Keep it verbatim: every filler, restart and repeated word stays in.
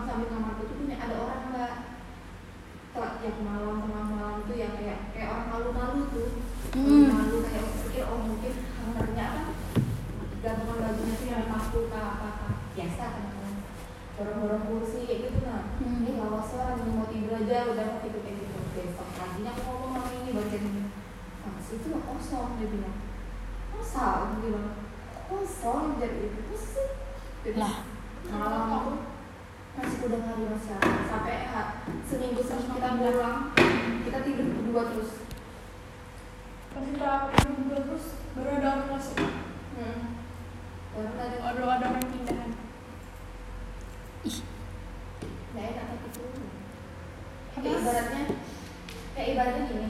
malam sambil ngamarku tuh punya ada orang nggak telat tiap malam tengah malam tuh yang kayak kayak orang malu-malu tuh hmm. malu kayak pikir oh mungkin hungernya kan gantungan bajunya tuh yang lepas tuh apa apa biasa kan dorong-dorong kursi kayak gitu nah hmm. ini lawas lah mau tidur aja udah mau tidur kayak gitu besok paginya aku ngomong sama ini bagian mas itu mah kosong dia bilang kosong dia bilang kosong jadi itu sih lah malam aku masih udah hari masih sampai seminggu sebelum kita pulang kita tidur berdua terus pas kita tidur berdua terus baru ada orang masuk hmm. baru ada baru ada orang pindahan ih nggak enak tapi itu kayak ibaratnya kayak ibaratnya gini